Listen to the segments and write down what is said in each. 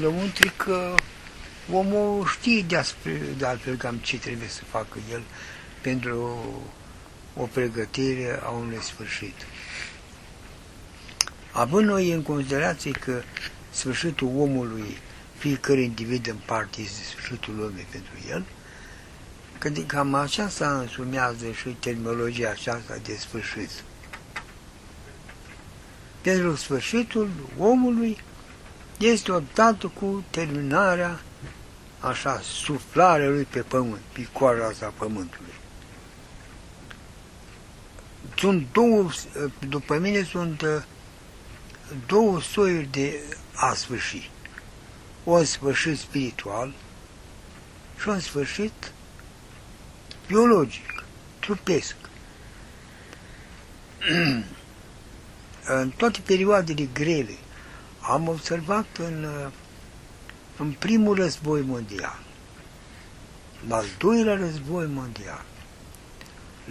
Lăuntric, omul știe de altfel cam ce trebuie să facă el pentru o pregătire a unui sfârșit. Având noi în considerație că sfârșitul omului, fiecare individ în parte, este sfârșitul lumii pentru el, că cam așa se însumează și terminologia aceasta de sfârșit. Pentru sfârșitul omului este odată cu terminarea, așa, suflarea lui pe pământ, pe coada asta pământului. Sunt două, după mine, sunt două soiuri de a sfârși. Un sfârșit spiritual și un sfârșit biologic, trupesc. În toate perioadele grele am observat în primul război mondial, în al doilea război mondial,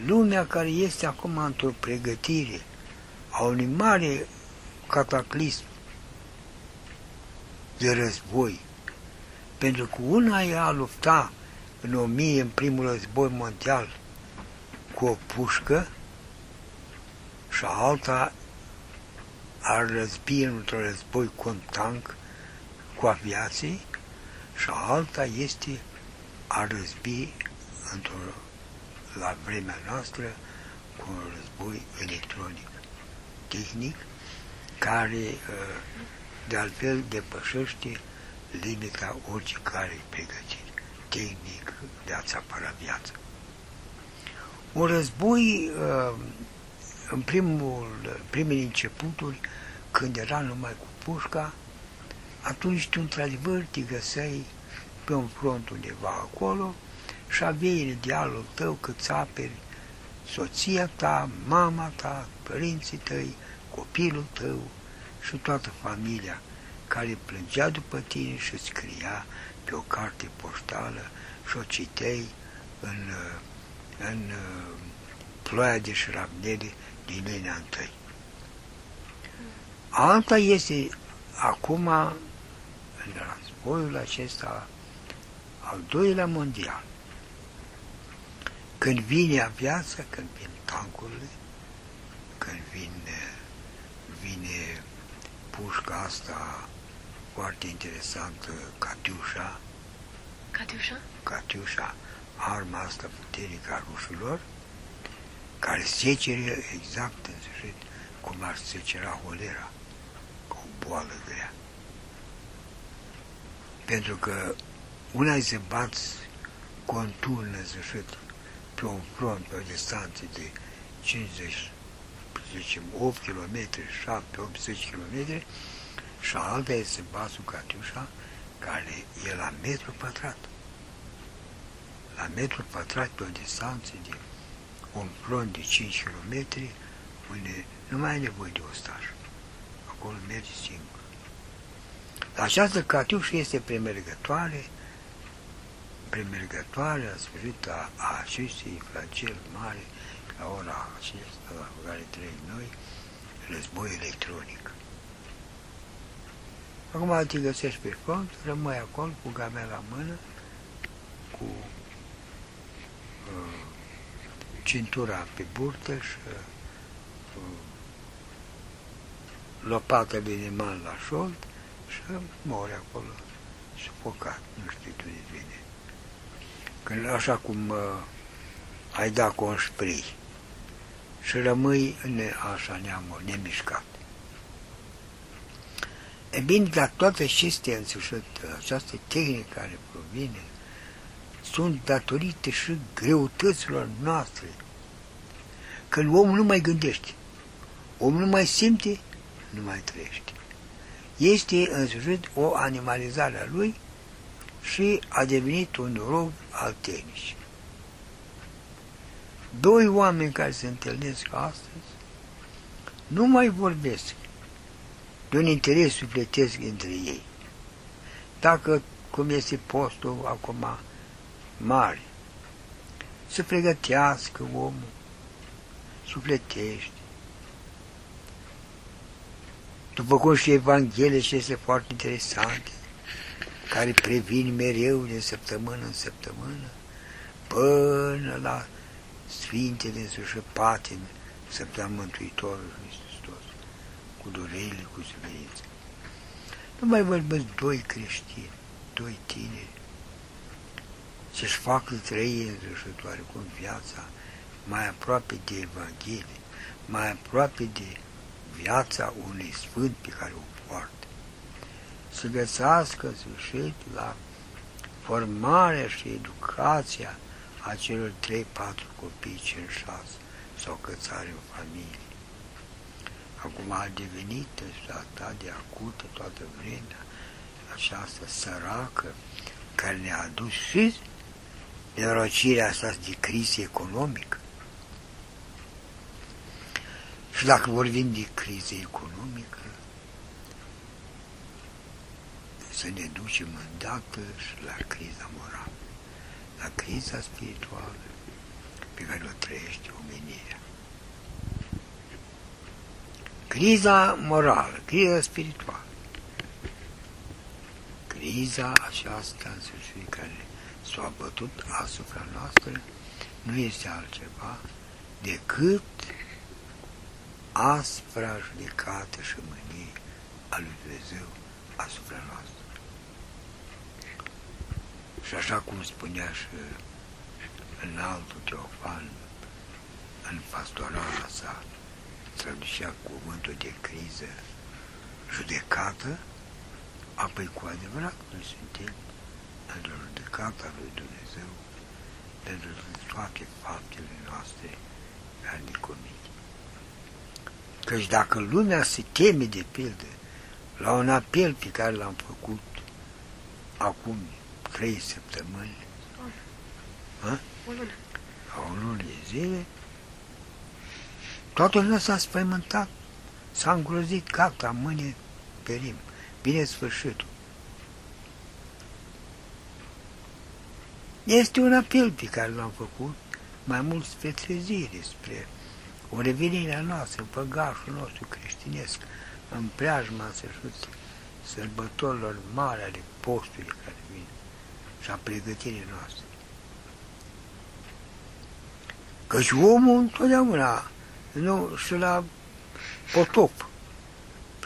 lumea care este acum într-o pregătire a unui mare cataclism de război, pentru că una e a lupta în primul război mondial cu o pușcă și alta ar răzbi într-un război cu un tank, cu aviații, și alta este a răzbi la vremea noastră cu un război electronic, tehnic, care de altfel depășește limita oricărei pregătiri tehnic de a-ți apăra viața. Un război în primele începuturi, când era numai cu pușca, atunci tu într-adevăr te găseai pe un front undeva acolo și aveai în idealul tău că ți aperi soția ta, mama ta, părinții tăi, copilul tău și toată familia care plângea după tine și scria pe o carte poștală și o citeai în ploaia de șrapnele din linia întâi. Alta este acum, în războiul acesta, al doilea mondial, când vine aviața, când vin tancurile, când vine pușca asta foarte interesantă, Catiușa. Catiușa? Catiușa, arma asta puternică a rușilor, care secere exact, în sfârșit, cum ar secera holera, ca o boală grea. Pentru că una se bați contul, în sfârșit, pe un front, pe o distanță de 50, zicem, 8 km, 7-80 km, și alta este basul Catiușa, care e la metru pătrat. La metru pătrat, pe o distanță de un front de 5 km, unde nu mai ai nevoie de ostaș. Acolo mergi singur. Această Catiușă este premergătoare a sfârșit a acestui flagel mare, la ora aceasta la care trăim noi, război electronic. Acum te găsești pe front, rămâi acolo cu gamea la mână, cu cintura pe burtă și lopata de man la șold și mori acolo, sufocat, nu știu tu de bine. Când așa cum ai dat cu un spray și rămâi așa neamul, nemișcat. E bine, dar toate acestea, în sfârșit, această tehnică care provine, sunt datorite și greutăților noastre. Când omul nu mai gândește, omul nu mai simte, nu mai trăiește. Este, în sfârșit, o animalizare a lui și a devenit un rob al tehnicii. Doi oameni care se întâlnesc astăzi nu mai vorbesc de un interes sufletesc între ei. Dacă, cum este postul acum, mare, să pregătească omul sufletește, După cum și Evanghelia și este foarte interesante, care previn mereu de săptămână în săptămână, până la Sfintele însușăpate în săptămâna Mântuitorului Hristos, cu durere, cu suferință. Nu mai vorbesc doi creștini, doi tineri, să-și facă trăire însușătoare cu viața mai aproape de Evanghelie, mai aproape de viața unui sfânt pe care o poartă. Să găsească în sfârșit la formarea și educația acelor 3-4 copii, 5-6 sau câți are o familie. Acum a devenit atât de acută toată vremea această săracă care ne-a adus și nenorocirea asta de criză economică. Și dacă vorbim de criză economică, să ne ducem îndată și la criza morală, la criza spirituală pe care o trăiește omenirea. Criza morală, criza spirituală, criza aceasta în sfârșit care s-a abătut asupra noastră nu este altceva decât aspra judecată și mânie a lui Dumnezeu asupra noastră. Și așa cum spunea și înaltul Teofan în pastorala sa, traducea cuvântul de criză judecată, apoi cu adevărat noi suntem într-o judecată a lui Dumnezeu pentru toate faptele noastre care ne comite. Căci dacă lumea se teme de pildă la un apel pe care l-am făcut acum 3 săptămâni, o lună de zile, toată lumea s-a spăimântat, s-a îngrozit, gata, mâine perim, vine sfârșitul. Este un apel pe care l-am făcut mai mult spre trezire, spre o revenire a noastră, în păgașul nostru creștinesc, în preajma sărbătorilor mari ale postului care vin și a pregătirii noastre. Căci omul întotdeauna, nu, și la potop,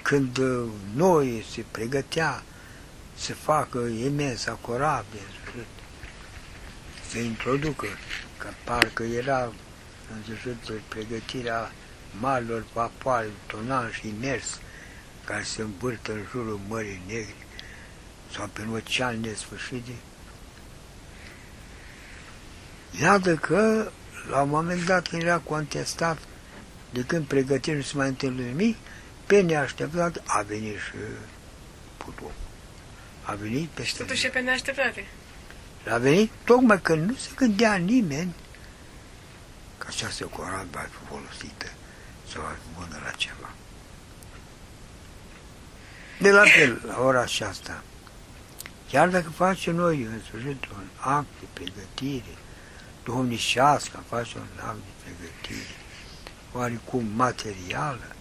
când noi se pregătea să facă imensa corabie, să introducă, că parcă era în sfârșit pregătirea marilor vapoare, tonaj imers, care se învârtă în jurul Mării Negre sau pe un ocean nesfârșit. Iată că, la un moment dat, când era contestat, de când pregătirea nu se mai întâmplă nimic, pe neașteptat a venit și putut. A venit peste... Totuși pe neașteptate. A venit tocmai că nu se gândea nimeni că această corabie va fi folosită sau va fi bună la ceva. De la fel, la ora aceasta, chiar dacă facem noi în sfârșit un act de pregătire duhovnicească, facem un act de pregătire oarecum materială,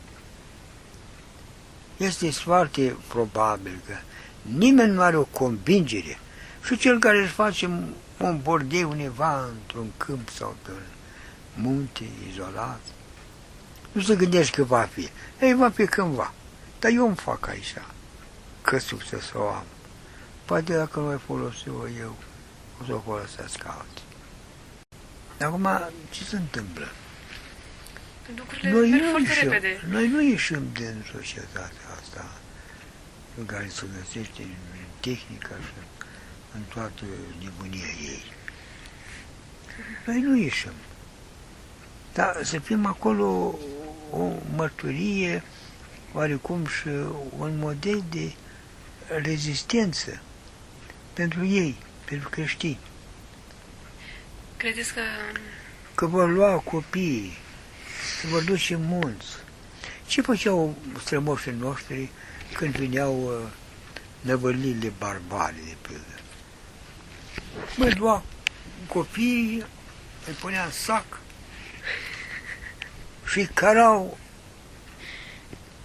este foarte probabil că nimeni nu are o convingere și cel care își face un bordeu undeva într-un câmp sau pe un munte izolat, nu se gândește că va fi. Ei, va fi cândva. Dar eu îmi fac aici, că succes o am. Poate dacă nu ai folosit-o eu, o să o folosesc alții. Acum, ce se întâmplă? Noi nu ieșim din societatea asta în care se găsește în tehnica și în toată nebunia ei. Noi nu ieșim. Dar să fim acolo o mărturie, oarecum și un model de rezistență pentru ei, pentru creștini. Credeți că... Că vor lua copiii, că vor duce în munți. Ce făceau strămoșii noștri când veneau năvălirile barbare, de pildă? Băi, lua copiii, îi punea în sac și îi cărau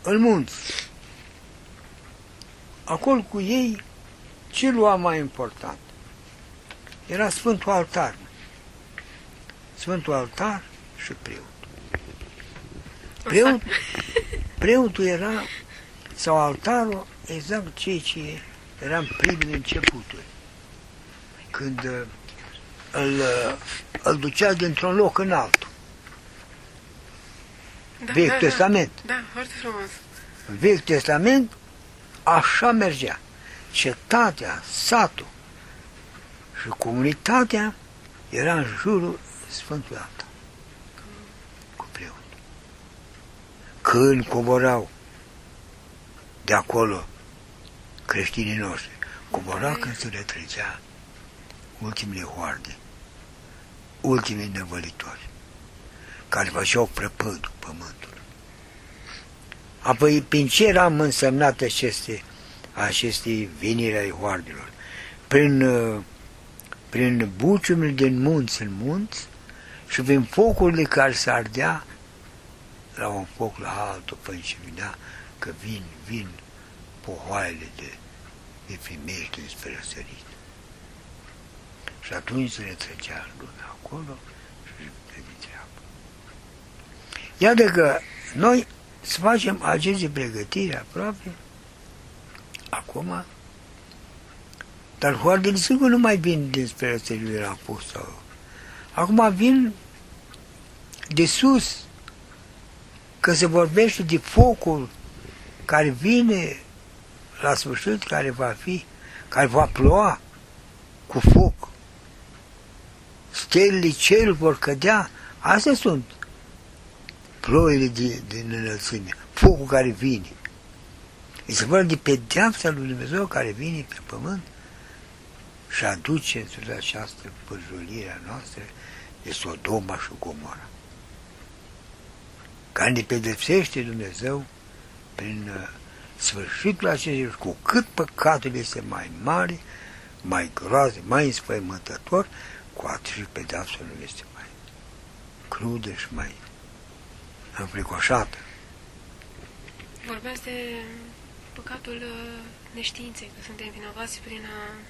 în munți, acolo cu ei, ce lua mai important? Era Sfântul Altar. Sfântul Altar și preotul. Preotul era, sau altarul, exact ceea ce era în primele începuturi. Când îl ducea dintr-un loc în altul. Da, Vechi Testament. Da, foarte frumos. Vechi Testament, așa mergea. Cetatea, satul și comunitatea era în jurul Sfântului Altar. Cu preotul. Când coborau de acolo creștinii noștri, coborau când se retrăgea ultimele hoarde, ultimele nevălitori, care făceau prăpădul pământului. Apoi, prin ce eram însemnate aceste veniri ai hoardelor? Prin buciumile din munți în munți și prin focurile care se ardea la un foc la altul, până ce vinea că vin pohoaiele de primești dinspre răsărit. Și atunci se retrăgea lumea acolo și pregăteam. Iată că noi să facem aceste pregătiri aproape acum, dar hoardele sigur nu mai vin dinspre răsăritul la apus sau... Acum vin de sus, că se vorbește de focul care vine la sfârșit, care va ploua cu foc. Stelele cerului vor cădea, astea sunt ploile din înălțime, focul care vine. Se vorba de pedeapsa lui Dumnezeu care vine pe pământ și aduce în această pârjolire a noastră de Sodoma și Gomora. Care ne pedepsește Dumnezeu prin sfârșitul acestor, cu cât păcatul este mai mare, mai groaznic, mai înspăimântător, cu atât și pedeapsa lui este mai crudă și mai înfricoșată. Vorbeați de păcatul neștiinței, că suntem vinovați prin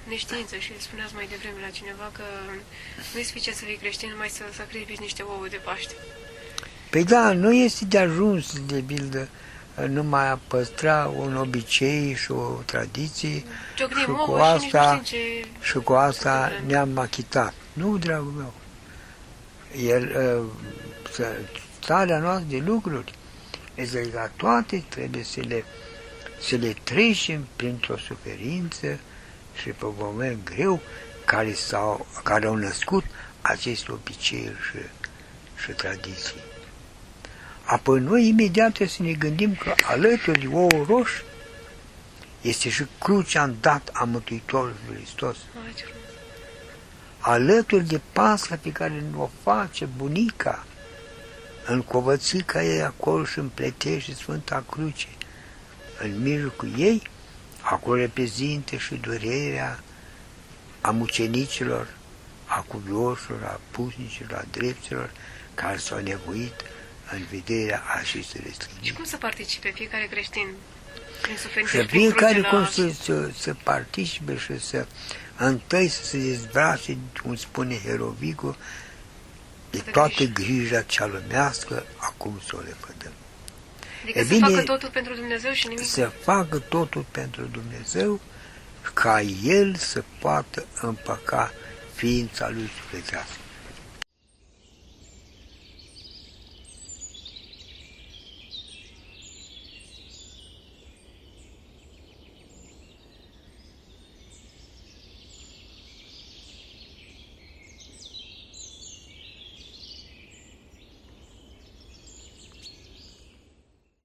neștiință și spuneați mai devreme la cineva că nu-i suficient să fii creștin, numai să sacrifici niște ouă de Paște. Păi da, nu este de ajuns, de pildă, numai a păstra un obicei și o tradiție și cu asta ne-am achitat. Nu, dragul meu. Starea noastră de lucruri este că toate trebuie să le trecem printr-o suferință și pe un moment greu care au născut aceste obiceiuri și tradiții. Apoi noi imediat trebuie să ne gândim că alături de ouă roșii este și crucea în dat a Mântuitorului Hristos. Alături de pasca pe care o face bunica, în covățica ei acolo și împletește Sfânta Cruce. În mijlocul ei, acolo reprezintă și durerea a mucenicilor, a cuvioșilor, a pusnicilor, a dreptilor care s-au nevoit în vederea acestei restricții. Și cum să participe fiecare creștin? Și fiecare cum să participe și să întâi să se dezbrace, cum spune Hierovicu, de toată grija cea lumească, acum să o lepădăm. Adică să facă totul pentru Dumnezeu și nimic? Să facă totul pentru Dumnezeu ca El să poată împăca ființa Lui sufletească.